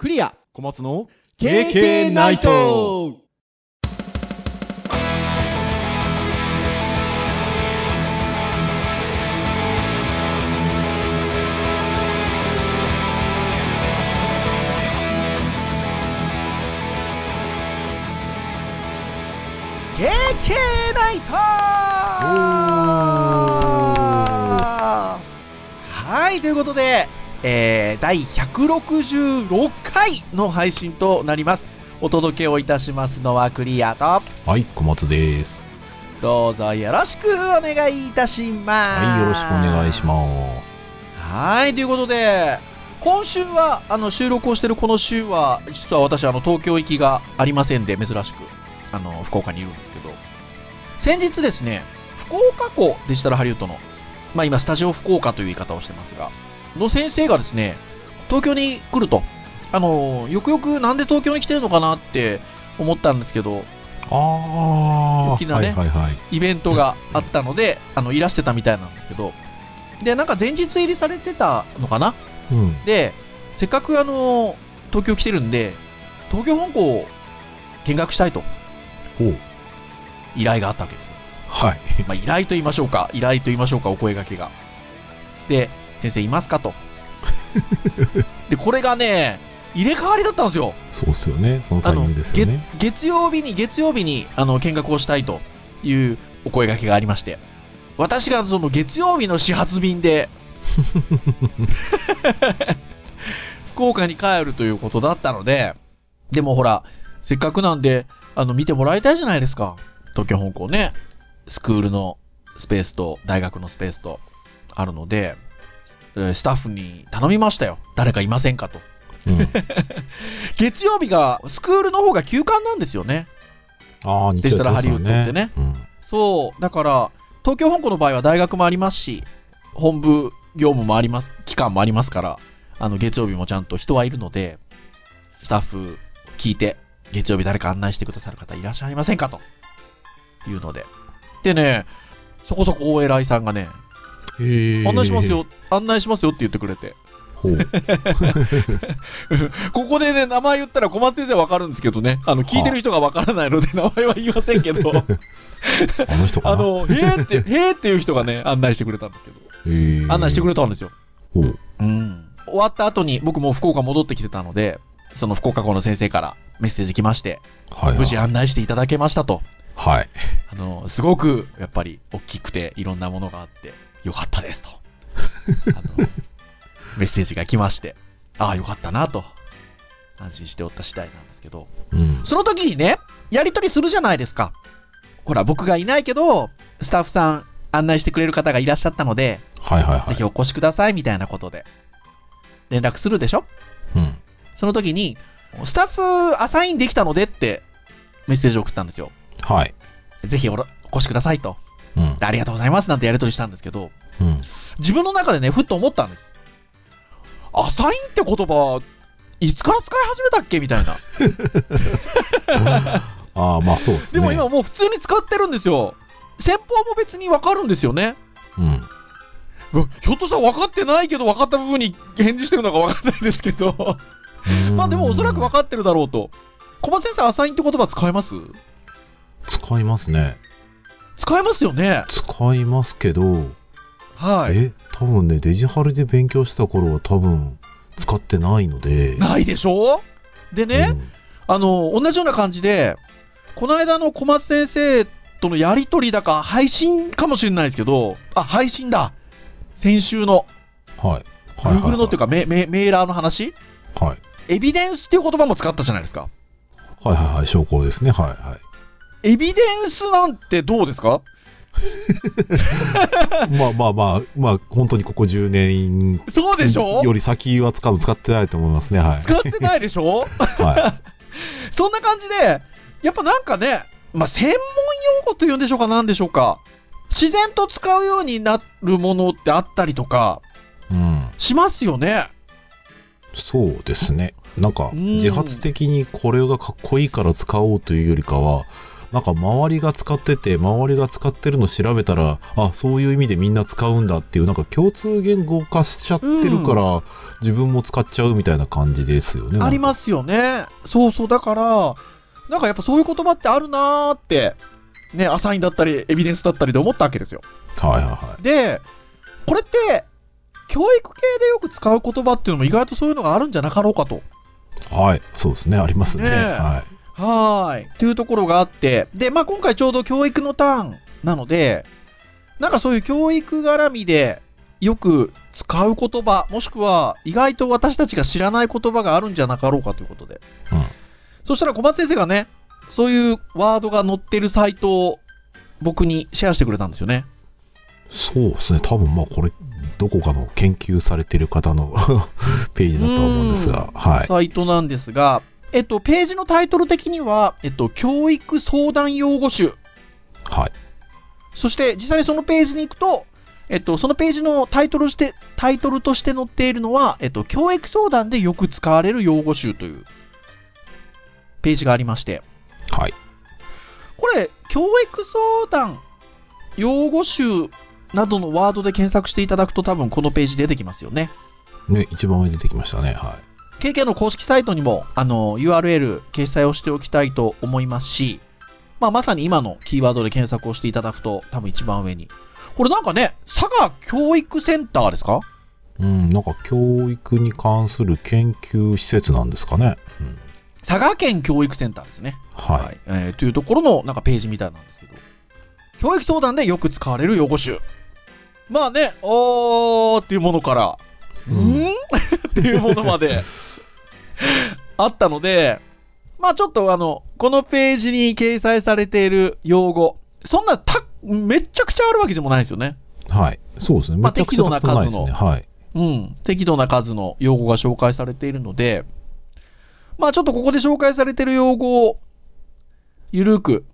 クリア小松の KK ナイト。KK ナイトー、はい、ということで、第166回の配信となります。お届けをいたしますのはクリアと、はい、小松です。どうぞよろしくお願いいたします。はい、よろしくお願いします。はい、ということで今週は収録をしているこの週は実は私東京行きがありませんで、珍しく福岡にいるんですけど、先日ですね、福岡校デジタルハリウッドの、今スタジオ福岡という言い方をしてますがの先生がですね、東京に来ると、よくよくなんで東京に来てるのかなって思ったんですけど、大きなね、はいはいはい、イベントがあったのでいらしてたみたいなんですけど、でなんか前日入りされてたのかな、うん、でせっかく東京来てるんで東京本校を見学したいと依頼があったわけですよ。はい。依頼と言いましょうか。お声掛けが。で、先生いますかと。で、これがね、入れ替わりだったんですよ。そうですよね。そのタイミングですよね。月曜日に見学をしたいというお声掛けがありまして、私がその月曜日の始発便で福岡に帰るということだったので、でもほらせっかくなんで。見てもらいたいじゃないですか。東京本校ね、スクールのスペースと大学のスペースとあるので、スタッフに頼みましたよ。誰かいませんかと、うん、月曜日がスクールの方が休館なんですよね。あ、デジタルハリウッドってね、うん、そうだから東京本校の場合は大学もありますし本部業務もあります、期間もありますから、月曜日もちゃんと人はいるので、スタッフ聞いて月曜日誰か案内してくださる方いらっしゃいませんかというので、でね、そこそこお偉いさんがね、案内しますよって言ってくれて、ほうここでね、名前言ったら小松先生は分かるんですけどね、聞いてる人が分からないので名前は言いませんけどあの人かなへーっていう人がね、案内してくれたんですけど、案内してくれたんですよ。ほう、うん、終わった後に僕も福岡戻ってきてたので、その福岡校の先生からメッセージ来まして、はいはい、無事案内していただけましたと、はい、すごくやっぱり大きくていろんなものがあってよかったですとメッセージが来まして、ああよかったなと安心しておった次第なんですけど、うん、その時にねやり取りするじゃないですか。ほら僕がいないけどスタッフさん案内してくれる方がいらっしゃったので、はいはいはい、ぜひお越しくださいみたいなことで連絡するでしょ、うん、その時にスタッフアサインできたのでってメッセージを送ったんですよ。はい。ぜひお越しくださいと、うん、ありがとうございますなんてやり取りしたんですけど、うん、自分の中でねふっと思ったんです。アサインって言葉いつから使い始めたっけみたいな。ああまあそうですね。でも今もう普通に使ってるんですよ。先方も別に分かるんですよね。うん。ひょっとしたら分かってないけど分かった部分に返事してるのか分かんないですけど。まあでもおそらく分かってるだろうと。小松先生、アサインって言葉使います？使いますね。使いますよね。使いますけど、はい。多分ねデジハルで勉強した頃は多分使ってないので。ないでしょ？でね、うん、同じような感じでこの間の小松先生とのやり取りだか配信かもしれないですけど、あ配信だ。先週の、はい。Google のっていうかメーラーの話。はい。エビデンスっていう言葉も使ったじゃないですか。はいはいはい、証拠ですね。はいはい。エビデンスなんてどうですか？まあ本当にここ10年そうでしょ？より先は使ってないと思いますね。はい。使ってないでしょ？はい。そんな感じでやっぱなんかね、専門用語というんでしょうか、なんでしょうか。自然と使うようになるものってあったりとか、うん、しますよね。そうですね。なんか自発的にこれがかっこいいから使おうというよりかは、なんか周りが使ってて、周りが使ってるの調べたら、あ、そういう意味でみんな使うんだっていう、なんか共通言語化しちゃってるから、うん、自分も使っちゃうみたいな感じですよね。ありますよね。そうそう、だからなんかやっぱそういう言葉ってあるなーってね、アサインだったりエビデンスだったりで思ったわけですよ。はいはいはい。でこれって教育系でよく使う言葉っていうのも意外とそういうのがあるんじゃなかろうかと。はい、そうですね、あります ね。はい、はいというところがあって、で、まあ、今回ちょうど教育のターンなので、なんかそういう教育絡みでよく使う言葉、もしくは意外と私たちが知らない言葉があるんじゃなかろうかということで、うん、そしたら小松先生がね、そういうワードが載ってるサイトを僕にシェアしてくれたんですよね。そうですね、多分まあこれどこかの研究されている方のページだと思うんですが、はい、サイトなんですが、ページのタイトル的には、教育相談用語集、はい、そして実際にそのページに行くと、そのページのタイトルとして載っているのは、教育相談でよく使われる用語集というページがありまして、はい、これ教育相談用語集などのワードで検索していただくと、多分このページ出てきますよね。ね、一番上出てきましたね。はい。KK の公式サイトにもURL 掲載をしておきたいと思いますし、まあまさに今のキーワードで検索をしていただくと、多分一番上に。これなんかね、佐賀教育センターですか？うん、なんか教育に関する研究施設なんですかね。うん、佐賀県教育センターですね。はい。はい、というところのなんかページみたいなんですけど、教育相談でよく使われる用語集。まあね、おーっていうものから、うんっていうものまであったので、まあちょっとこのページに掲載されている用語、そんなめちゃくちゃあるわけでもないですよね。はい、そうですね。まあ適度な数の、はい、うん、適度な数の用語が紹介されているので、まあちょっとここで紹介されている用語をゆるく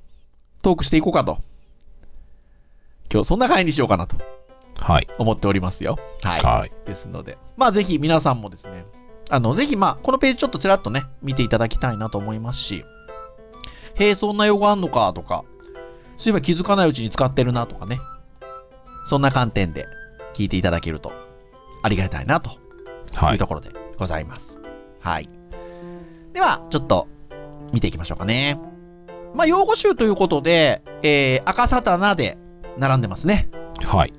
トークしていこうかと。今日そんな回にしようかなと。はい、思っておりますよ。はい。はい、ですので、まあぜひ皆さんもですね、ぜひまあこのページちょっとちらっとね見ていただきたいなと思いますし、へえそんな用語あんのかとか、そういえば気づかないうちに使ってるなとかね、そんな観点で聞いていただけるとありがたいなというところでございます。はい。はい、ではちょっと見ていきましょうかね。まあ用語集ということで、赤さたなで並んでますね。はい。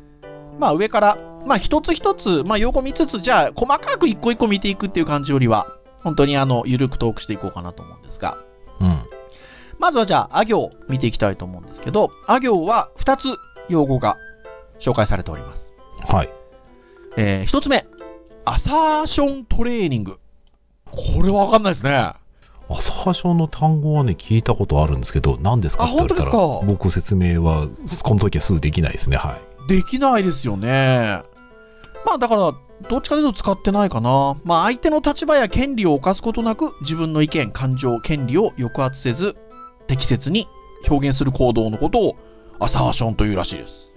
まあ上から、まあ一つ一つ、まあ用語見つつ、じゃあ細かく一個一個見ていくっていう感じよりは、本当にゆるくトークしていこうかなと思うんですが。うん。まずはじゃあ、あ行見ていきたいと思うんですけど、あ行は2つ用語が紹介されております。はい。1つ目、アサーショントレーニング。これはわかんないですね。アサーションの単語はね、聞いたことあるんですけど、何ですかって言われたら、僕説明は、この時はすぐできないですね。はい。できないですよね。まあだからどっちかというと使ってないかな。まあ相手の立場や権利を侵すことなく、自分の意見、感情、権利を抑圧せず適切に表現する行動のことをアサーションというらしいです。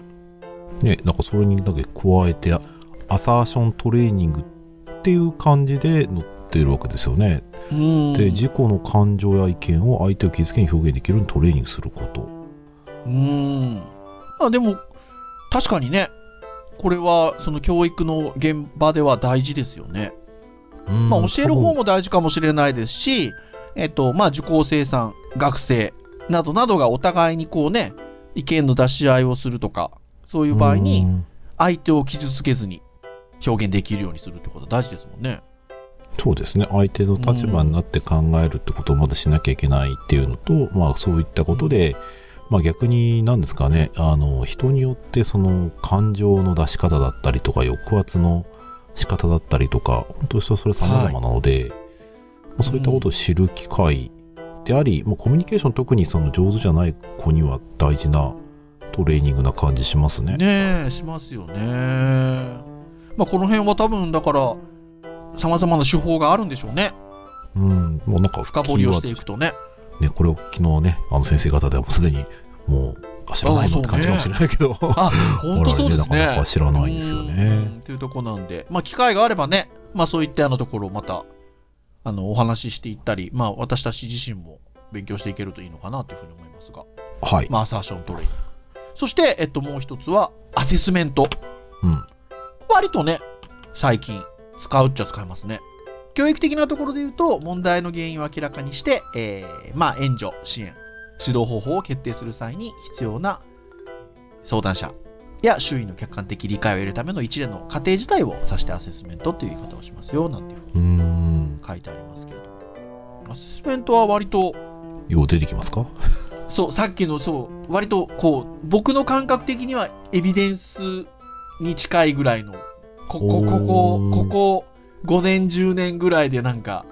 ね、なんかそれにだけ加えてアサーショントレーニングっていう感じで載ってるわけですよね。で、自己の感情や意見を相手を傷つけに表現できるようにトレーニングすること。あ、でも。確かにね、これはその教育の現場では大事ですよね。まあ、教える方も大事かもしれないですし、まあ、受講生さん、学生などなどがお互いにこうね、意見の出し合いをするとか、そういう場合に相手を傷つけずに表現できるようにするってことは大事ですもんね。そうですね、相手の立場になって考えるってことをまだしなきゃいけないっていうのと、まあ、そういったことで、まあ、逆になんですかね、人によってその感情の出し方だったりとか抑圧の仕方だったりとか、本当にそれ様々なので、はい、そういったことを知る機会であり、うん、もうコミュニケーション特にその上手じゃない子には大事なトレーニングな感じしますね。ねえ、しますよね。まあ、この辺は多分だから様々な手法があるんでしょうね。うん、もうなんか深掘りをしていくとね。ね、これを昨日ね、先生方ではすでにもう知らないのって感じかもしれないけど、あ、本当そうですね。なかなか知らないんですよね。というとこなんで、まあ機会があればね、まあそういったところをまたお話ししていったり、まあ私たち自身も勉強していけるといいのかなというふうに思いますが、はい、まあ、アサーショントレーニング、そして、もう一つはアセスメント、うん、割とね最近使うっちゃ使いますね。教育的なところで言うと、問題の原因を明らかにして、まあ、援助支援指導方法を決定する際に必要な相談者や周囲の客観的理解を得るための一連の過程自体を指してアセスメントという言い方をしますよなんていうふうに書いてありますけれど、アセスメントは割とよう出てきますかそうさっきのそう割とこう僕の感覚的にはエビデンスに近いぐらいのここ5年10年ぐらいでなんか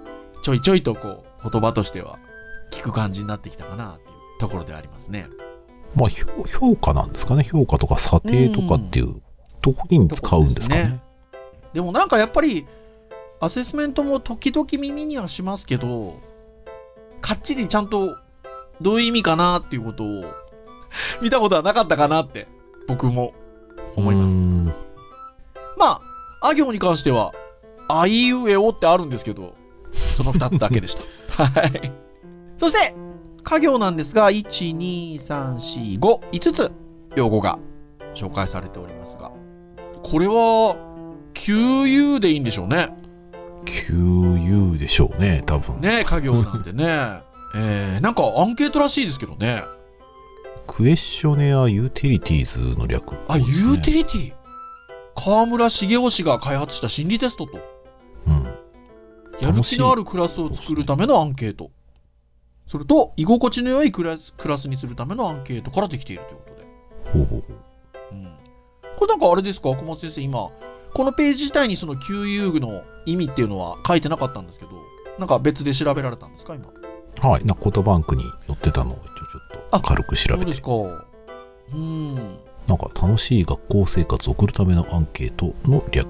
ちょいちょいとこう言葉としては聞く感じになってきたかなっていうところでありますね。まあ、評価なんですかね、評価とか査定とかっていうとこに使うんですかね。でもなんかやっぱりアセスメントも時々耳にはしますけど、かっちりちゃんとどういう意味かなっていうことを見たことはなかったかなって僕も思います。まあ、あ行に関してはあいうえおってあるんですけど、その2つだけでしたはい。そして家業なんですが、1、2、3、4、5、5つ用語が紹介されておりますが、これは QU でいいんでしょうね。 QU でしょうね、多分ね、家業なんでねなんかアンケートらしいですけどね。クエスチョネアユーティリティーズの略、ね、あ、ユーティリティ、河村茂雄氏が開発した心理テストと、うん、やる気のあるクラスを作るためのアンケート、それと居心地の良いクラスにするためのアンケートからできているということで、ほうほう、うん、これなんかあれですか、小松先生、今このページ自体にその QU の意味っていうのは書いてなかったんですけど、なんか別で調べられたんですか今。はい、なんか言葉バンクに載ってたのをちょっと軽く調べて、そうですか、うん、なんか楽しい学校生活を送るためのアンケートの略、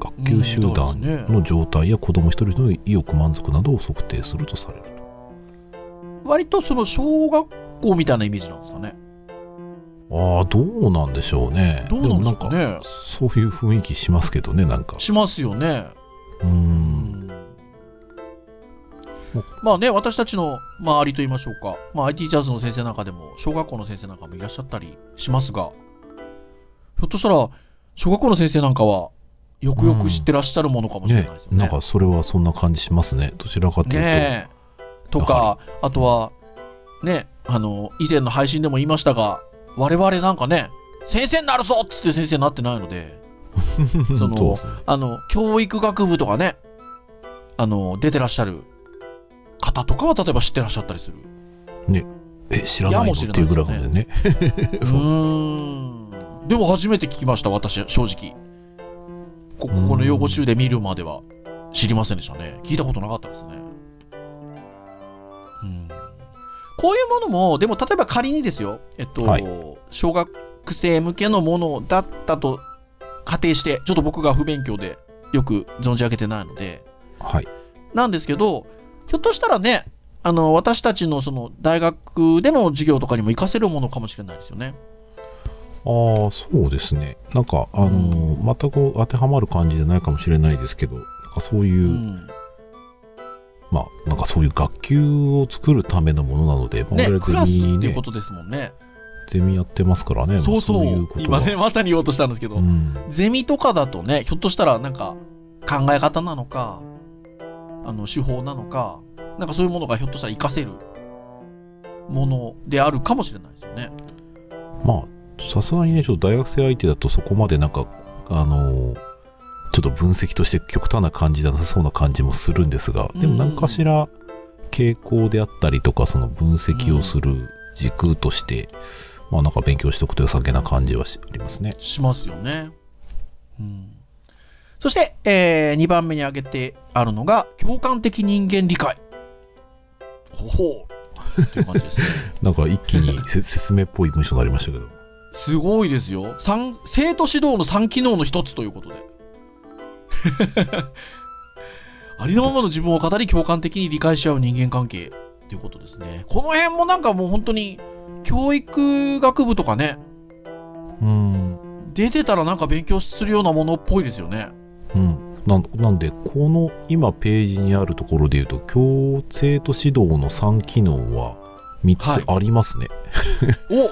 学級集団の状態や子供一人の意欲満足などを測定するとされると、割とその小学校みたいなイメージなんですかね。ああ、どうなんでしょうね。どうなんでしょうね。でもなんかそういう雰囲気しますけどね、なんか。しますよね。まあね、私たちの周りと言いましょうか、まあ、IT ジャズの先生なんかでも小学校の先生なんかもいらっしゃったりしますが、ひょっとしたら小学校の先生なんかはよくよく知ってらっしゃるものかもしれないですよね。ね、なんかそれはそんな感じしますね。どちらかというと。ねとか、あとはね、以前の配信でも言いましたが、我々なんかね、先生になるぞっつって先生になってないのでその教育学部とかね、出てらっしゃる方とかは例えば知ってらっしゃったりするね、知らないのっていうぐらいまでねそうですね。でも初めて聞きました、私正直ここの用語集で見るまでは知りませんでしたね。聞いたことなかったですね。うん、こういうものもでも例えば仮にですよ、はい、小学生向けのものだったと仮定して、ちょっと僕が不勉強でよく存じ上げてないので、はい、なんですけど、ひょっとしたらね、私たちのその大学での授業とかにも活かせるものかもしれないですよね。ああ、そうですね。なんか全く当てはまる感じじゃないかもしれないですけど、なんかそういう、まあ、なんかそういう学級を作るためのものなので、ね、クラスっていうことですもんね。ゼミやってますからね。そうそう、まあ、そういうこと今ねまさに言おうとしたんですけど、ゼミとかだとね、ひょっとしたらなんか考え方なのか手法なのか、なんかそういうものがひょっとしたら活かせるものであるかもしれないですよね。まあさすがにね、ちょっと大学生相手だとそこまでなんかちょっと分析として極端な感じでなさそうな感じもするんですが、でも何かしら傾向であったりとか、その分析をする軸として、まあなんか勉強しておくと良さげな感じはありますね。しますよね。うん、そして、2番目に挙げてあるのが共感的人間理解。ほほうっていう感じですね。なんか一気に説明っぽい文章がありましたけど。すごいですよ。生徒指導の3機能の一つということで。ありのままの自分を語り共感的に理解し合う人間関係っていうことですね。この辺もなんかもう本当に教育学部とかね、出てたらなんか勉強するようなものっぽいですよね。なんでこの今ページにあるところでいうと教生徒指導の3機能は3つありますね、はい、お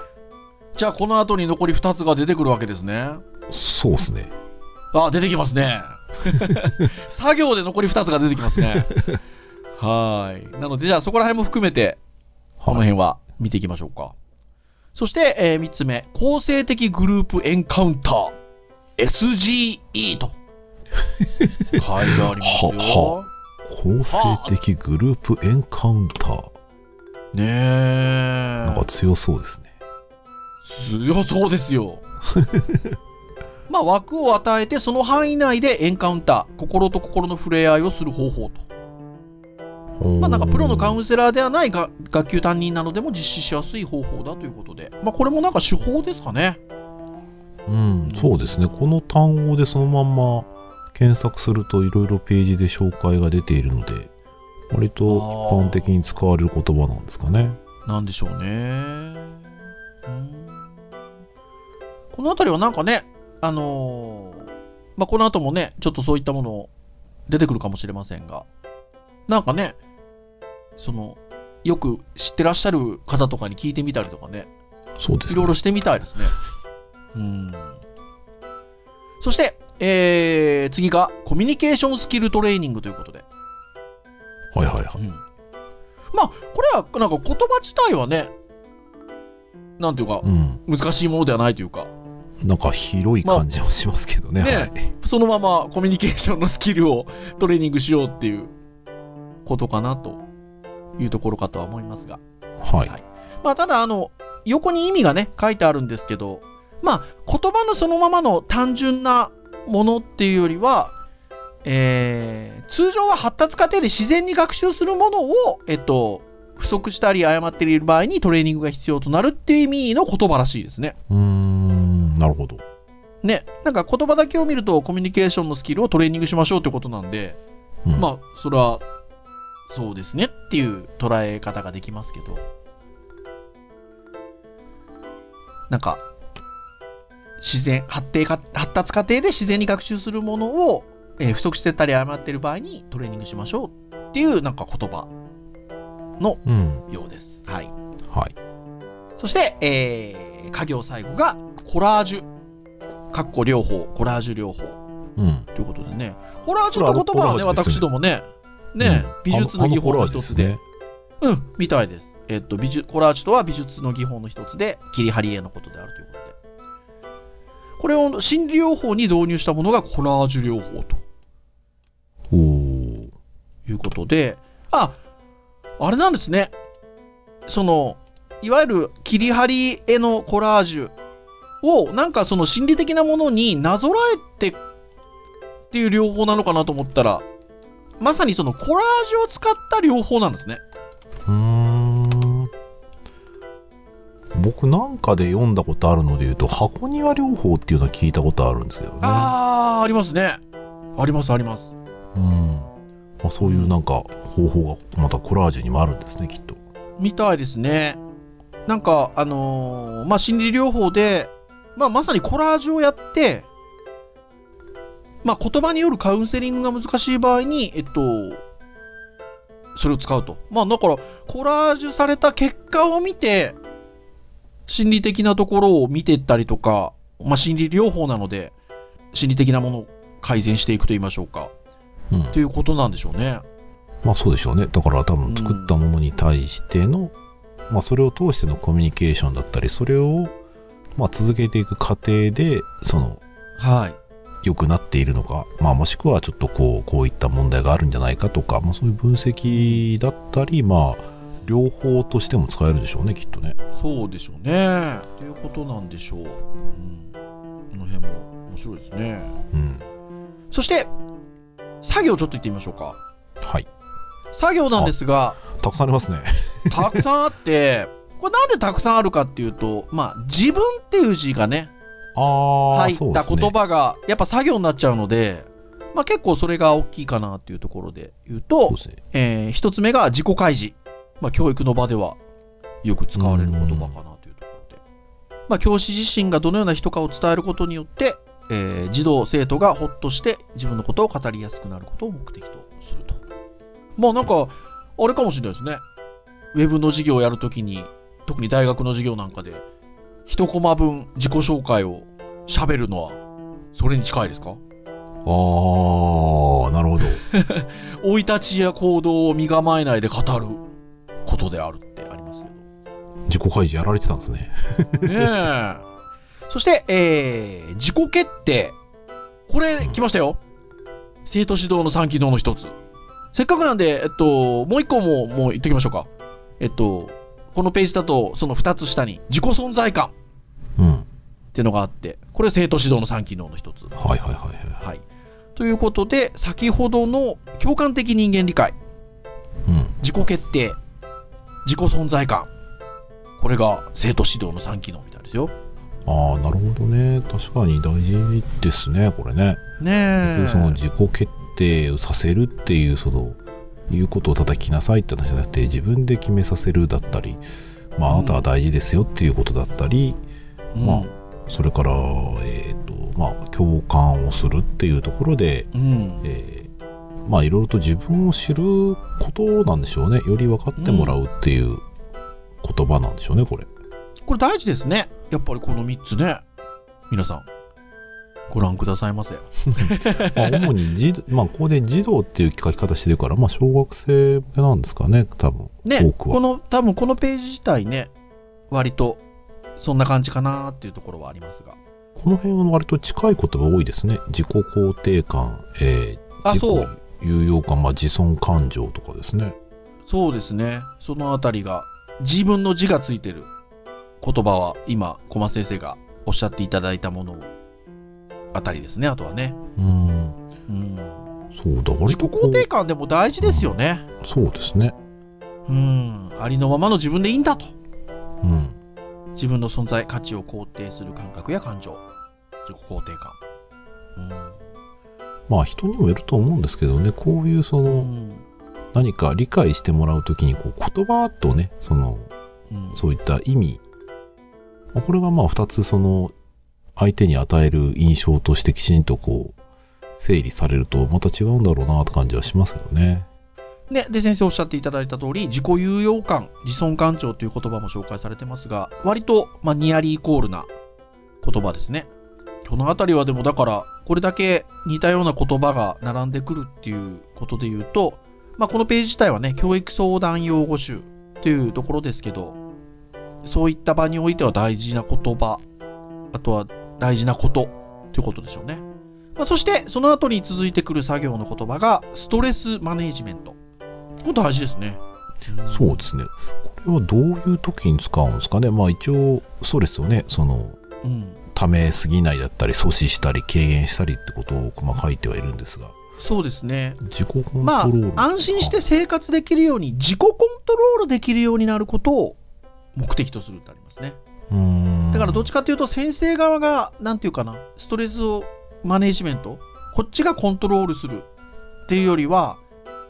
じゃあこの後に残り2つが出てくるわけですね。そうですね。あ、出てきますね作業で残り2つが出てきますねはい。なのでじゃあそこら辺も含めてこの辺は見ていきましょうか、はい。そして、3つ目、構成的グループエンカウンター SGE と書いてありますよはは構成的グループエンカウンターねえ、なんか強そうですね。強そうですよまあ枠を与えてその範囲内でエンカウンター、心と心の触れ合いをする方法と、まあ、なんかプロのカウンセラーではないが学級担任などでも実施しやすい方法だということで、まあ、これもなんか手法ですかね。うん、そうですね。この単語でそのまんま検索するといろいろページで紹介が出ているので、割と一般的に使われる言葉なんですかね。なんでしょうね、うん、このあたりはなんかね、まあ、この後もねちょっとそういったもの出てくるかもしれませんが、なんかね、そのよく知ってらっしゃる方とかに聞いてみたりとかね、そうですね、いろいろしてみたいですねうん。そして、次がコミュニケーションスキルトレーニングということで、はいはいはい、うん、まあこれはなんか言葉自体はね、なんていうか、うん、難しいものではないというか、なんか広い感じもしますけどね、まあ、ね、はい、そのままコミュニケーションのスキルをトレーニングしようっていうことかなというところかとは思いますが、はい、はい、まあ、ただ横に意味がね書いてあるんですけど、まあ、言葉のそのままの単純なものっていうよりは、通常は発達過程で自然に学習するものを、不足したり誤っている場合にトレーニングが必要となるっていう意味の言葉らしいですね。なるほどね。なんか言葉だけを見るとコミュニケーションのスキルをトレーニングしましょうってことなんで、うん、まあそれはそうですねっていう捉え方ができますけど、なんか自然発達過程で自然に学習するものを、不足してたり誤っている場合にトレーニングしましょうっていうなんか言葉のようです、うん、はい、はい。そして、家業最後がコラージュかっこ両方コラージュ療法、うん、ということでね、コラージュの言葉はね、私どもね美術の技法の一つ で、ね、うん、みたいです。コラージュとは美術の技法の一つで切り貼り絵のことであるということで、これを心理療法に導入したものがコラージュ療法ということで、あれなんですね、そのいわゆる切り貼り絵のコラージュをなんかその心理的なものになぞらえてっていう療法なのかなと思ったら、まさにそのコラージュを使った療法なんですね。僕なんかで読んだことあるのでいうと箱庭療法っていうのは聞いたことあるんですけどね。ありますね。ありますあります。まあ、そういうなんか方法がまたコラージュにもあるんですね、きっと。みたいですね。なんかまあ、心理療法で、まあ、まさにコラージュをやって。まあ、言葉によるカウンセリングが難しい場合に、それを使うと。まあ、だから、コラージュされた結果を見て、心理的なところを見ていったりとか、まあ、心理療法なので、心理的なものを改善していくと言いましょうか。うん、っていうことなんでしょうね。まあ、そうでしょうね。だから、多分、作ったものに対しての、うん、まあ、それを通してのコミュニケーションだったり、それを、まあ、続けていく過程で、その、はい。良くなっているのか、まあ、もしくはちょっとこういった問題があるんじゃないかとか、まあ、そういう分析だったり、まあ、両方としても使えるでしょうね、きっとね。そうでしょうねということなんでしょう、うん、この辺も面白いですね、うん、そして作業ちょっといってみましょうか。はい、作業なんですがたくさんありますねたくさんあって、これなんでたくさんあるかっていうと、まあ、自分っていう字がね入った言葉がやっぱ作業になっちゃうので、まあ、結構それが大きいかなっていうところで言うと、一つ目が自己開示、まあ、教育の場ではよく使われる言葉かなというところで、まあ、教師自身がどのような人かを伝えることによって、児童生徒がほっとして自分のことを語りやすくなることを目的とすると。まあなんかあれかもしれないですね。ウェブの授業をやるときに、特に大学の授業なんかで1コマ分自己紹介を喋るのはそれに近いですか？ああ、なるほど。生い立ちや行動を身構えないで語ることであるってありますけど。自己開示やられてたんですね。ねえ。そして、自己決定。これ、来ましたよ。生徒指導の3機能の一つ。せっかくなんで、もう一個もう言っときましょうか。このページだと、その2つ下に、自己存在感。っていうのがあって、これ生徒指導の3機能の一つ。はいはいはい。はい。ということで、先ほどの共感的人間理解。自己決定。自己存在感。これが生徒指導の3機能みたいですよ。ああ、なるほどね。確かに大事ですね、これね。ねえ。その自己決定をさせるっていう、その、いうことを叩きなさいって話じゃなくて、自分で決めさせるだったり、まあ、あなたは大事ですよっていうことだったり、うん、まあ、それから、まあ、共感をするっていうところで、まあ、いろいろと自分を知ることなんでしょうね。より分かってもらうっていう言葉なんでしょうね、これ。これ大事ですね。やっぱりこの3つね、皆さんご覧くださいませ。まあ主にまあ、ここで児童っていう書き方してるから、まあ、小学生なんですかね、多分ね。多くは多分このページ自体ね、割とそんな感じかなっていうところはありますが、この辺は割と近い言葉多いですね。自己肯定感、自己有用感、まあ、自尊感情とかですね。そうですね。そのあたりが自分の字がついてる言葉は今小松先生がおっしゃっていただいたものあたりですね。あとはね、そうだ、自己肯定感でも大事ですよね。そうですね。ありのままの自分でいいんだと、自分の存在価値を肯定する感覚や感情、自己肯定感、まあ人にもよると思うんですけどね。こういうその、何か理解してもらうときにこう言葉とね、そのそういった意味、これがまあ2つ、その相手に与える印象としてきちんとこう整理されるとまた違うんだろうなって感じはしますけどね。で先生おっしゃっていただいた通り、自己有用感、自尊感情という言葉も紹介されてますが、割とまあニアリーイコールな言葉ですね。このあたりはでもだからこれだけ似たような言葉が並んでくるっていうことで言うと、まあ、このページ自体はね、教育相談用語集というところですけど、そういった場においては大事な言葉、あとは大事なことということでしょうね。まあ、そしてその後に続いてくる作業の言葉がストレスマネージメント。これ大事ですね。そうですね。これはどういう時に使うんですかね。まあ一応ストレスをね、その、ためすぎないだったり阻止したり軽減したりってことを書いてはいるんですが。そうですね。自己コントロール。まあ安心して生活できるように、自己コントロールできるようになることを目的とするってありますね。だからどっちかというと先生側がなんていうかな、ストレスをマネージメント、こっちがコントロールするっていうよりは、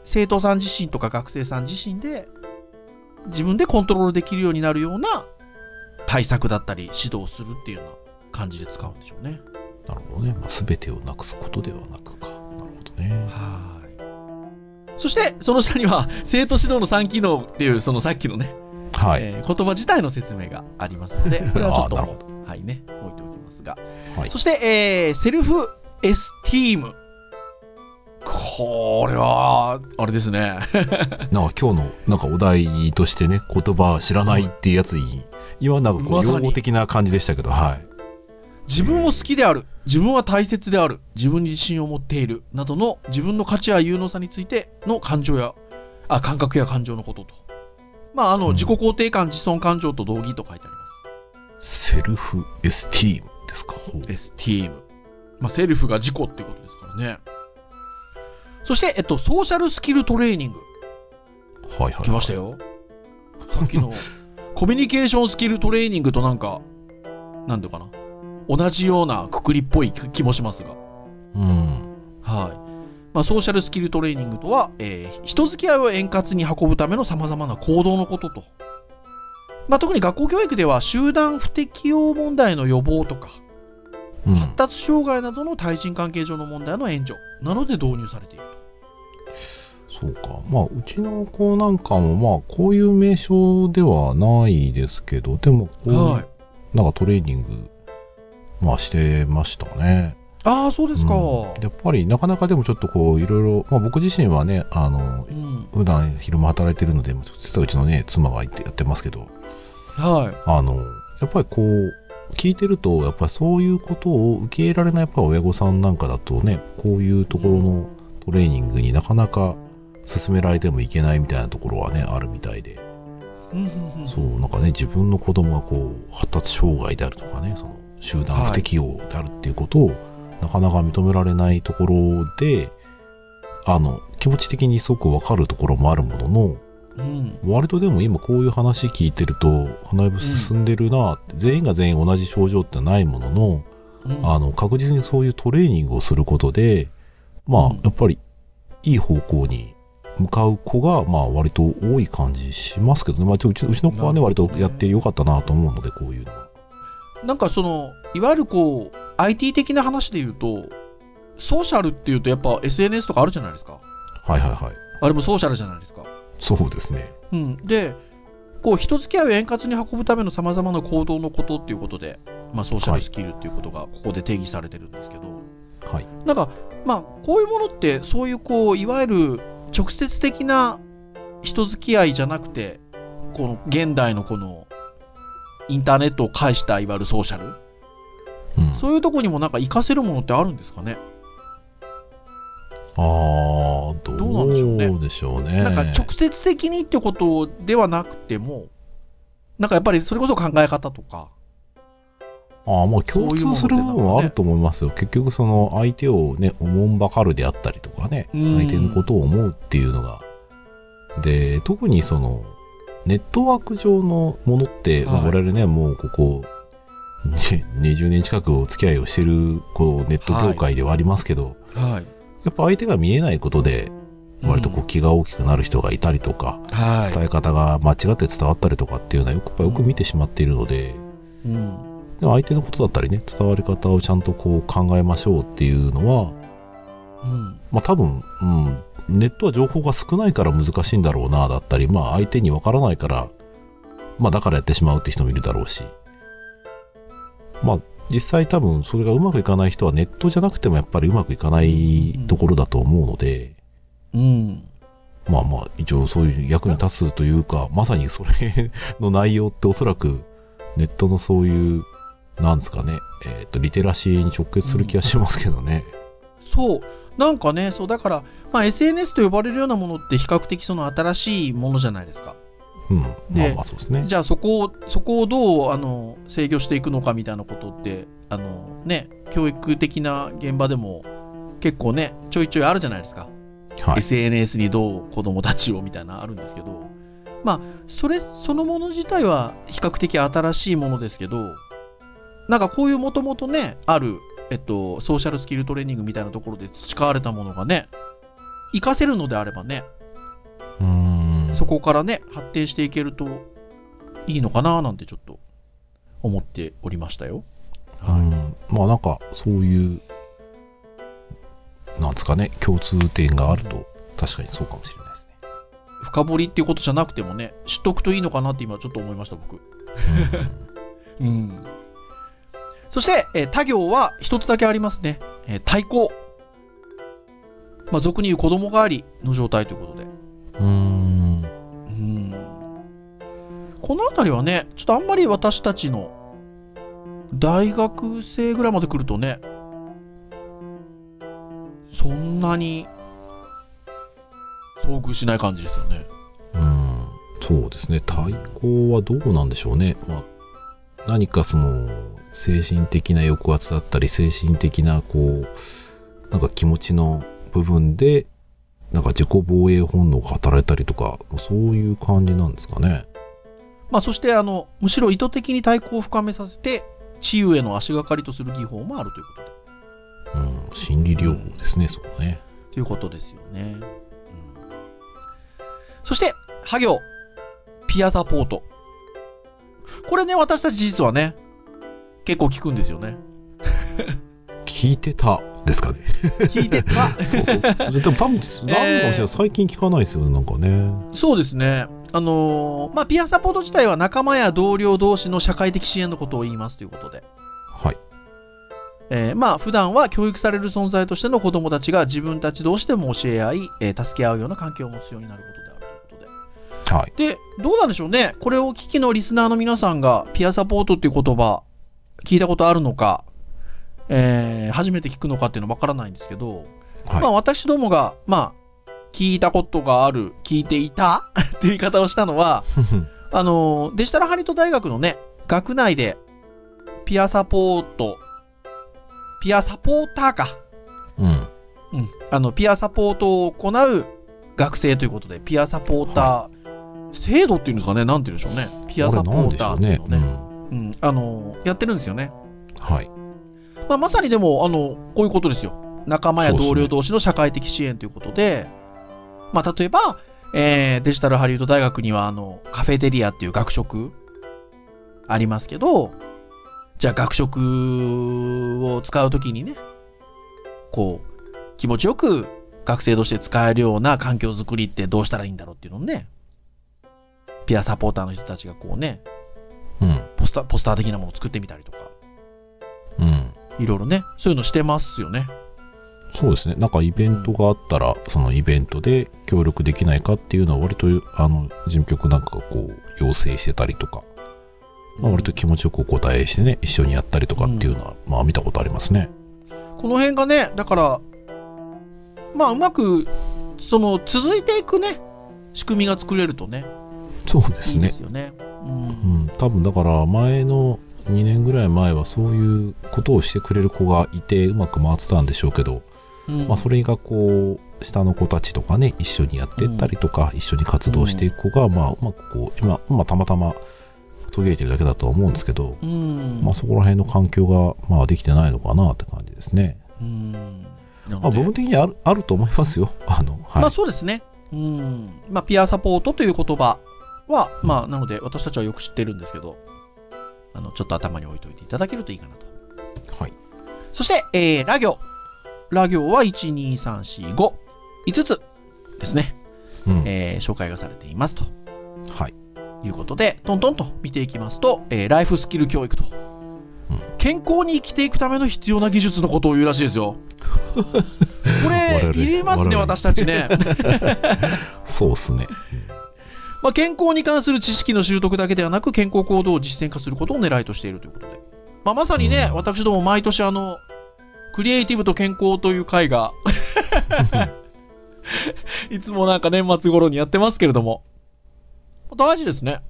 生徒さん自身とか学生さん自身で自分でコントロールできるようになるような対策だったり指導するっていうような感じで使うんでしょうね。なるほどね。まあ、全てをなくすことではなくか。はい。そしてその下には生徒指導の3機能っていう、そのさっきのね、言葉自体の説明がありますので、これはちょっとね、置いておきますが、そして、セルフエスティーム。これはあれですね。なんか今日のなんかお題としてね、言葉知らないっていうやつに、今なんかこう用語的な感じでしたけど、自分を好きである、自分は大切である、自分に自信を持っているなどの自分の価値や有能さについての感覚や感情のことと、まあ自己肯定感、自尊感情と同義と書いてあります。セルフエスティームですか。エスティーム、まあ、セルフが自己ってことですからね。そして、ソーシャルスキルトレーニング。来ましたよ。さっきのコミュニケーションスキルトレーニングとなんていうかな、同じようなくくりっぽい気もしますが、まあ、ソーシャルスキルトレーニングとは、人付き合いを円滑に運ぶためのさまざまな行動のことと、まあ、特に学校教育では集団不適応問題の予防とか、うん、発達障害などの対人関係上の問題の援助などで導入されていると。そうか、まあ、うちの子なんかも、まあ、こういう名称ではないですけど、でもこう、はい、なんかトレーニング、まあ、してましたね。ああ、そうですか、うん、やっぱりなかなかでもちょっとこういろいろ、まあ、僕自身はねうん、普段昼間働いてるので、実はうちのね妻がやってますけど、はい、やっぱりこう聞いてるとやっぱりそういうことを受け入れられないやっぱ親御さんなんかだとね、こういうところのトレーニングになかなか勧められてもいけないみたいなところはねあるみたいで、そうなんかね自分の子供がこう発達障害であるとかね、その集団不適応であるっていうことを、はい、なかなか認められないところで、気持ち的にすごく分かるところもあるものの、うん、割とでも今こういう話聞いてるとだいぶ進んでるなって、うん、全員が全員同じ症状ってないものの、うん、確実にそういうトレーニングをすることで、まあ、うん、やっぱりいい方向に向かう子が、まあ、割と多い感じしますけどね、まあ、うちの子はね割とやってよかったなと思うので、こういうのはなんかそのいわゆるこうIT 的な話で言うと、ソーシャルっていうとやっぱ SNS とかあるじゃないですか。はいはいはい。あれもソーシャルじゃないですか。そうですね。うん。で、こう人付き合いを円滑に運ぶための様々な行動のことっていうことで、まあソーシャルスキルっていうことがここで定義されてるんですけど、はい。なんかまあこういうものってそういうこういわゆる直接的な人付き合いじゃなくて、この現代のこのインターネットを介したいわゆるソーシャル。うん、そういうとこにもなんか活かせるものってあるんですかね。ああ、どうなんでしょうね。どうでしょうね。なんか直接的にってことではなくても、なんかやっぱりそれこそ考え方とか。ああ、まあ共通する部分はあると思いますよ。結局その相手をね、おもんばかるであったりとかね、相手のことを思うっていうのが。で、特にそのネットワーク上のものって、はい、我々ね、もうここ20年近くお付き合いをしてるこうネット業界ではありますけど、はいはい、やっぱ相手が見えないことで割とこう気が大きくなる人がいたりとか、うん、伝え方が間違って伝わったりとかっていうのはよく見てしまっているので、うんうん、でも相手のことだったりね、伝わり方をちゃんとこう考えましょうっていうのは、うん、まあ多分、うん、ネットは情報が少ないから難しいんだろうなだったり、まあ相手に分からないから、まあだからやってしまうって人もいるだろうし、まあ、実際多分それがうまくいかない人はネットじゃなくてもやっぱりうまくいかないところだと思うので、うんうん、まあまあ一応そういう役に立つというか、まさにそれの内容っておそらくネットのそういうなんですかね、リテラシーに直結する気がしますけどね、うん、そうなんかね、そうだから、まあ、SNS と呼ばれるようなものって比較的その新しいものじゃないですか。うん、で、まあまあそうですね。じゃあそこをどう制御していくのかみたいなことってね、教育的な現場でも結構ねちょいちょいあるじゃないですか、はい、SNS にどう子どもたちをみたいなあるんですけど、まあそのもの自体は比較的新しいものですけど、なんかこういうもともとねある、ソーシャルスキルトレーニングみたいなところで培われたものがね活かせるのであればね、そこからね発展していけるといいのかななんてちょっと思っておりましたよ。はい、まあなんかそういうなんですかね共通点があると確かにそうかもしれないですね。深掘りっていうことじゃなくてもね知っとくといいのかなって今ちょっと思いました僕。うんうん、そして、他行は一つだけありますね。対抗。まあ俗に言う子供がありの状態ということで。このあたりはねちょっとあんまり私たちの大学生ぐらいまで来るとねそんなに遭遇しない感じですよね。そうですね。対抗はどうなんでしょうね、まあ、何かその精神的な抑圧だったり精神的なこうなんか気持ちの部分でなんか自己防衛本能が働いたりとかそういう感じなんですかね。まあ、そしてむしろ意図的に対抗を深めさせて治癒への足がかりとする技法もあるということで、うん、心理療法ですね、うん、そこねということですよね、うん、そしてハ行ピアサポート、これね私たち実はね結構聞くんですよね聞いてたですかね。聞いてたそうそう。でも多分なんかもしれない。最近聞かないですよね、なんかね。そうですね。まあ、ピアサポート自体は仲間や同僚同士の社会的支援のことを言いますということで、はい、まあ、普段は教育される存在としての子どもたちが自分たち同士でも教え合い、助け合うような関係を持つようになることであるということで、はい、でどうなんでしょうね、これを聞きのリスナーの皆さんがピアサポートという言葉聞いたことあるのか、初めて聞くのかっていうのは分からないんですけど、はい、まあ、私どもが、まあ聞いたことがある、聞いていたっていう言い方をしたのはデジタルハリウッド大学のね、学内でピアサポーターか、うんうん、ピアサポートを行う学生ということで、ピアサポーター制度っていうんですかね、なんていうんでしょうね、ピアサポーターっていうのをね、うんうん、やってるんですよね、はい、まあ、まさにでもこういうことですよ、仲間や同僚同士の社会的支援ということで、まあ、例えば、デジタルハリウッド大学にはカフェテリアっていう学食ありますけど、じゃあ学食を使うときにね、こう気持ちよく学生として使えるような環境づくりってどうしたらいいんだろうっていうのをね、ピアサポーターの人たちがこうね、うん、ポスター的なものを作ってみたりとか、うん、いろいろね、そういうのしてますよね。そうですね、なんかイベントがあったら、そのイベントで協力できないかっていうのは割と事務局なんかがこう要請してたりとか、まあ、割と気持ちよくお答えしてね、一緒にやったりとかっていうのは、うん、まあ見たことありますね。この辺がね、だからまあうまくその続いていくね、仕組みが作れるとね、そうですね、いいですよね、うんうん、多分だから前の2年ぐらい前はそういうことをしてくれる子がいてうまく回ってたんでしょうけど、まあ、それがこう下の子たちとかね、一緒にやっていったりとか、うん、一緒に活動していく子が、まあうまくこう今、まあ、たまたま途切れてるだけだとは思うんですけど、うん、まあ、そこら辺の環境が、まあ、できてないのかなって感じですね、うん、まあ、部分的にあると思いますよ、はい、まあ、そうですね、うん、まあ、ピアサポートという言葉は、まあ、なので私たちはよく知ってるんですけど、ちょっと頭に置いといていただけるといいかなと、はい、そして、ラ行は 1,2,3,4,5 5つですね、うん、紹介がされていますと、はい、いうことでトントンと見ていきますと、ライフスキル教育と、うん、健康に生きていくための必要な技術のことを言うらしいですよこれ入れますね、私たちねそうですね、まあ、健康に関する知識の習得だけではなく、健康行動を実践化することを狙いとしているということで、まあ、まさにね、うん、私ども毎年クリエイティブと健康という会がいつもなんか年末頃にやってますけれども、大事ですね。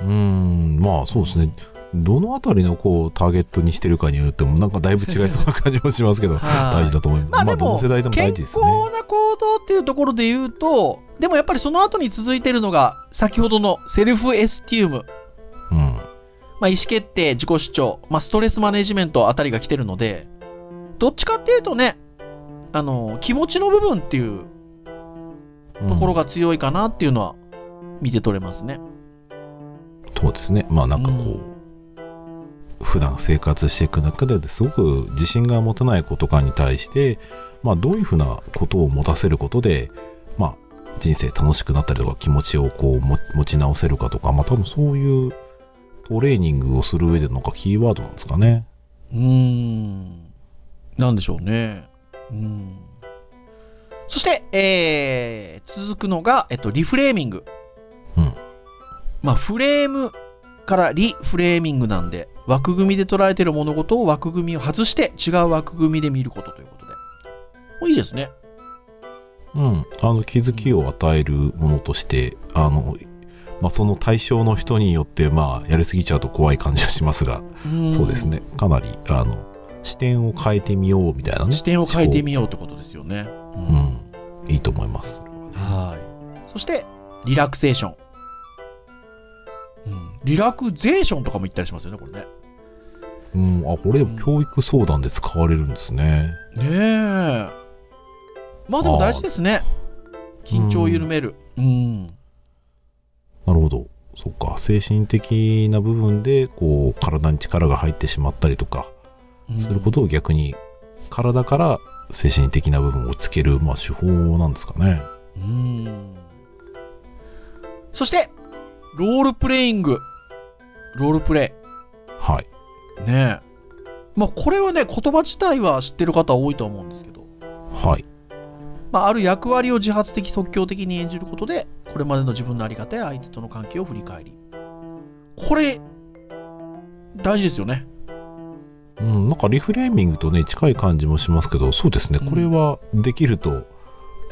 まあそうですね。どのあたりのこうターゲットにしてるかによってもなんかだいぶ違いそうな感じもしますけど大事だと思います。まあでも、まあ、でも健康な行動っていうところで言うと、でもやっぱりその後に続いてるのが先ほどのセルフエスティウム。まあ、意思決定、自己主張、まあ、ストレスマネジメントあたりが来てるので、どっちかっていうとね、気持ちの部分っていうところが強いかなっていうのは見て取れますね。うん、そうですね。まあなんかこう、うん、普段生活していく中ですごく自信が持てない子とかに対して、まあどういうふうなことを持たせることで、まあ人生楽しくなったりとか気持ちをこう持ち直せるかとか、まあ多分そういうトレーニングをする上でのキーワードなんですかね。なんでしょうね。そして、続くのが、リフレーミング。まあフレームからリフレーミングなんで、枠組みで捉えている物事を枠組みを外して違う枠組みで見ることということで、いいですね。うん、気づきを与えるものとして、まあ、その対象の人によって、まあ、やりすぎちゃうと怖い感じはしますが、そうですね、かなり視点を変えてみようみたいなね、視点を変えてみようってことですよね、うんうん、いいと思います。はい。そしてリラクセーション、うん、リラクゼーションとかも言ったりしますよね、これね、うん、あ、これでも教育相談で使われるんですね、ねえ、まあでも大事ですね、緊張を緩める、うん、うん、なるほど、そうか、精神的な部分でこう体に力が入ってしまったりとか、することを逆に体から精神的な部分をつける、まあ、手法なんですかね。そしてロールプレイング、はいねえ、まあ、これはね言葉自体は知ってる方多いと思うんですけど、はい、まあ、ある役割を自発的即興的に演じることでこれまでの自分の在り方や相手との関係を振り返り、これ大事ですよね。うん、なんかリフレーミングとね近い感じもしますけど、そうですね、これはできると、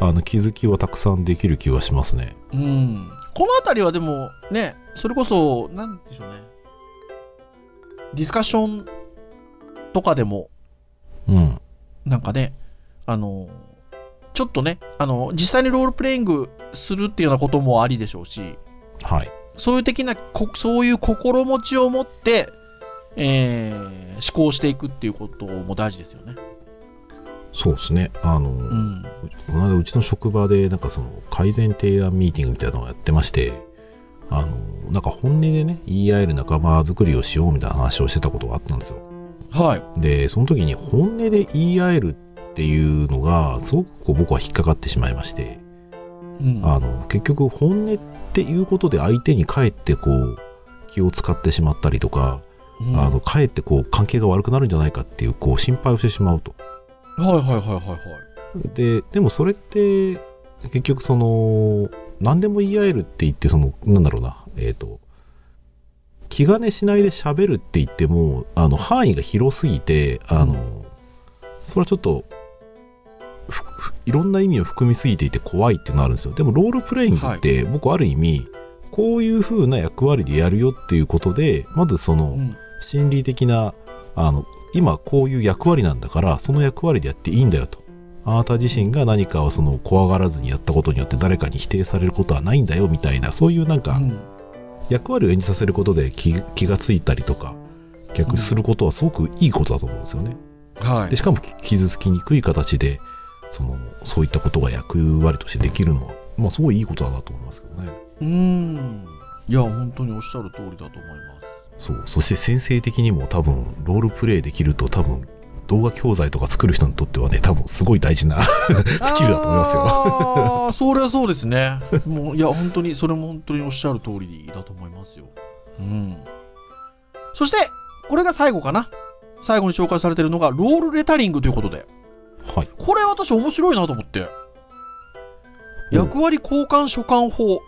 うん、気づきはたくさんできる気はしますね。うん、このあたりはでもね、それこそなんでしょうね、ディスカッションとかでも、うん、なんかねちょっとね実際にロールプレイングするっていうようなこともありでしょうし、はい、そういう心持ちを持って思考していくっていうことも大事ですよね。そうですね。この間うちの職場でなんかその改善提案ミーティングみたいなのをやってまして、なんか本音でね言い合える仲間作りをしようみたいな話をしてたことがあったんですよ。はい。でその時に本音で言い合えるっていうのがすごくこう僕は引っかかってしまいまして、うん、結局本音っていうことで相手にかえってこう気を使ってしまったりとか。うん、かえってこう関係が悪くなるんじゃないかっていう、こう心配をしてしまうと。はいはいはいはいはい。でもそれって結局その何でも言い合えるって言ってそのなんだろうな気兼ねしないで喋るって言っても範囲が広すぎてうん、それはちょっといろんな意味を含みすぎていて怖いってなるんですよ。でもロールプレイングって、はい、僕ある意味こういう風な役割でやるよっていうことでまずその、うん心理的な今こういう役割なんだからその役割でやっていいんだよと、あなた自身が何かをその怖がらずにやったことによって誰かに否定されることはないんだよみたいな、そういうなんか役割を演じさせることで 気がついたりとか逆することはすごくいいことだと思うんですよね、うん、でしかも傷つきにくい形でそういったことが役割としてできるのは、まあ、すごいいいことだなと思いますけどね。いや本当におっしゃる通りだと思います。そして先生的にも多分ロールプレイできると多分動画教材とか作る人にとってはね多分すごい大事なスキルだと思いますよ。あそれはそうですね。もういや本当にそれも本当におっしゃる通りだと思いますよ、うん、そしてこれが最後かな、最後に紹介されているのがロールレタリングということで、はい、これ私面白いなと思って、役割交換所管法、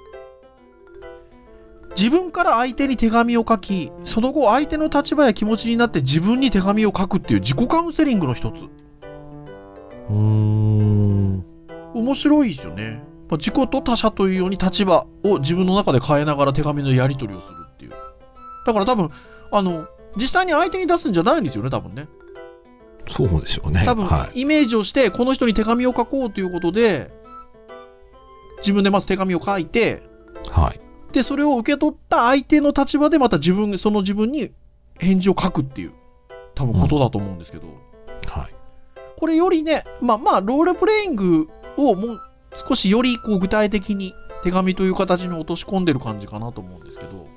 自分から相手に手紙を書き、その後相手の立場や気持ちになって自分に手紙を書くっていう自己カウンセリングの一つ。面白いですよね、まあ、自己と他者というように立場を自分の中で変えながら手紙のやり取りをするっていう。だから多分実際に相手に出すんじゃないんですよね多分ね。そうでしょうね。多分、はい、イメージをしてこの人に手紙を書こうということで自分でまず手紙を書いて、はい、でそれを受け取った相手の立場でまた自分に返事を書くっていう多分ことだと思うんですけど、うん、はい、これよりねまあロールプレイングをもう少しよりこう具体的に手紙という形に落とし込んでる感じかなと思うんですけど、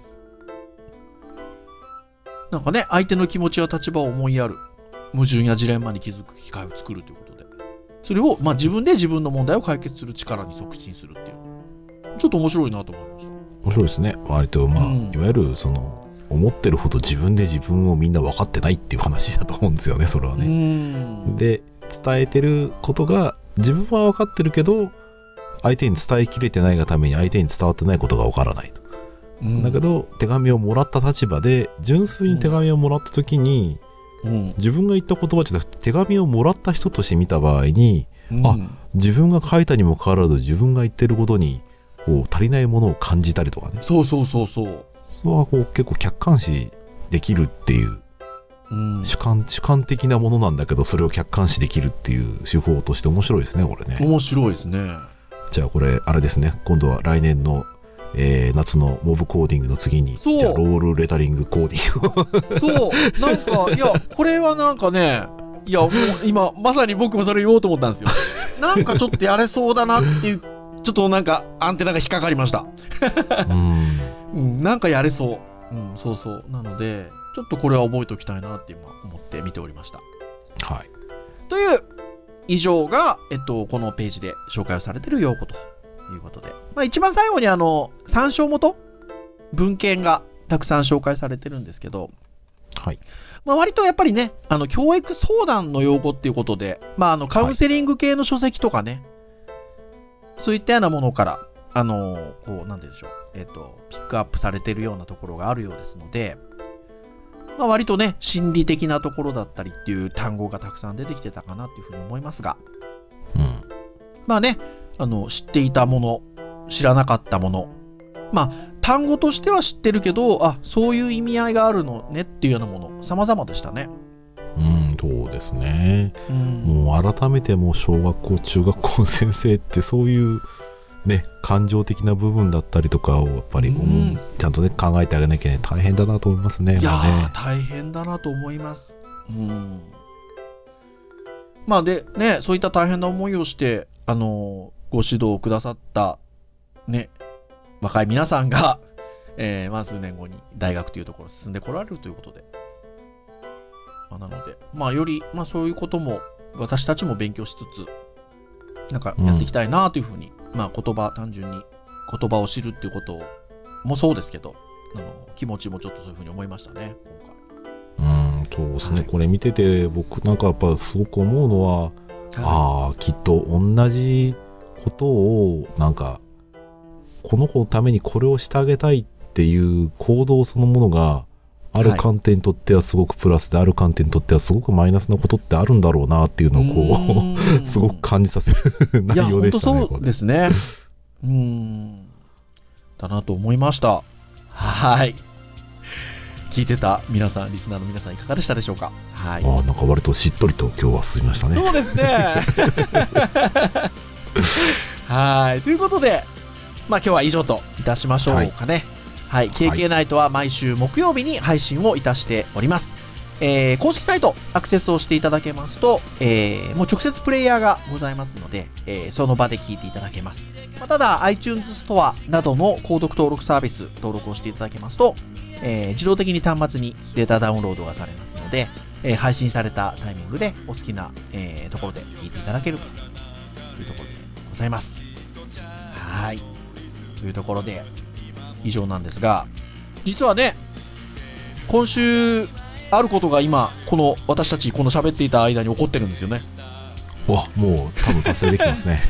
なんかね相手の気持ちや立場を思いやる、矛盾やジレンマに気づく機会を作るということで、それをまあ自分で自分の問題を解決する力に促進するっていう、ちょっと面白いなと思いました。面白いですね。割とまあ、うん、いわゆるその思ってるほど自分で自分をみんな分かってないっていう話だと思うんですよね。それはね。うんで伝えてることが自分は分かってるけど相手に伝えきれてないがために相手に伝わってないことが分からないと。うん、だけど手紙をもらった立場で純粋に手紙をもらった時に、うん、自分が言った言葉じゃなくて手紙をもらった人として見た場合に、うん、あ自分が書いたにもかかわらず自分が言ってることに足りないものを感じたりとかね。そう。それはこう結構客観視できるっていう、うん、主観的なものなんだけどそれを客観視できるっていう手法として面白いですねこれね。面白いですね。じゃあこれあれですね。今度は来年の、夏のモブコーディングの次にじゃあロールレタリングコーディングをそうなんかいやこれはなんかねいやもう今まさに僕もそれ言おうと思ったんですよ。なんかちょっとやれそうだなっていう。ちょっとなんかアンテナが引っかかりました。うんなんかやれそう。うんそうなのでちょっとこれは覚えておきたいなって今思って見ておりました。はい。という以上が、このページで紹介をされている用語ということで。まあ、一番最後に参照元文献がたくさん紹介されてるんですけど、はい。まあ、割とやっぱりね、教育相談の用語っていうことで、まあ、カウンセリング系の書籍とかね、はい、そういったようなものから、こう、なんて言うんでしょう、ピックアップされているようなところがあるようですので、まあ、割とね、心理的なところだったりっていう単語がたくさん出てきてたかなというふうに思いますが、うん、まあね、知っていたもの、知らなかったもの、まあ、単語としては知ってるけど、あ、そういう意味合いがあるのねっていうようなもの、様々でしたね。うん、そうですね。うん、もう改めてもう小学校、中学校の先生ってそういうね、感情的な部分だったりとかをやっぱり、うん、ちゃんとね、考えてあげなきゃね、大変だなと思いますね。いやー、ね、大変だなと思います。うん。まあで、ね、そういった大変な思いをして、ご指導をくださった、ね、若い皆さんが、まあ数年後に大学というところに進んでこられるということで。まあ、なので、まあより、まあそういうことも私たちも勉強しつつ、なんかやっていきたいなというふうに、うん、まあ言葉、単純に言葉を知るっていうこともそうですけど、気持ちもちょっとそういうふうに思いましたね、今回。そうですね。はい、これ見てて僕なんかやっぱすごく思うのは、はい、ああ、きっと同じことをなんか、この子のためにこれをしてあげたいっていう行動そのものがある観点にとってはすごくプラスで、はい、ある観点にとってはすごくマイナスなことってあるんだろうなっていうのをこうすごく感じさせる内容でしたね。いや、本当そうですね。だなと思いました。はい。聞いてた皆さん、リスナーの皆さんいかがでしたでしょうか。はい。ああ、なんか割としっとりと今日は進みましたね。そうですね。はい。ということで。まあ今日は以上といたしましょうかね。はい。はい、KK ナイトは毎週木曜日に配信をいたしております。公式サイトアクセスをしていただけますと、もう直接プレイヤーがございますので、その場で聞いていただけます。まあ、ただ iTunes ストアなどの購読登録サービス登録をしていただけますと、自動的に端末にデータダウンロードがされますので、配信されたタイミングでお好きな、ところで聞いていただけるというところでございます。はい。というところで以上なんですが、実はね、今週あることが今この私たちこの喋っていた間に起こってるんですよね。わ、もう多分達成できてますね。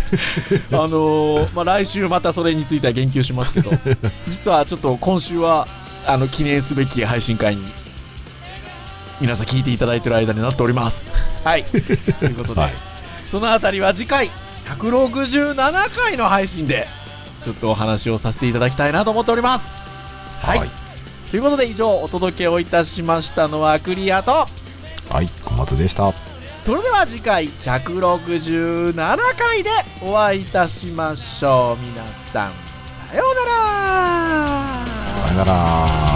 まあ、来週またそれについては言及しますけど、実はちょっと今週は記念すべき配信会に皆さん聞いていただいている間になっております。はい。ということで、はい、そのあたりは次回167回の配信で。ちょっとお話をさせていただきたいなと思っております。はい。はい、ということで以上お届けをいたしましたのはクリアと、はい、小松でした。それでは次回167回でお会いいたしましょう。皆さん、さようなら。さようなら。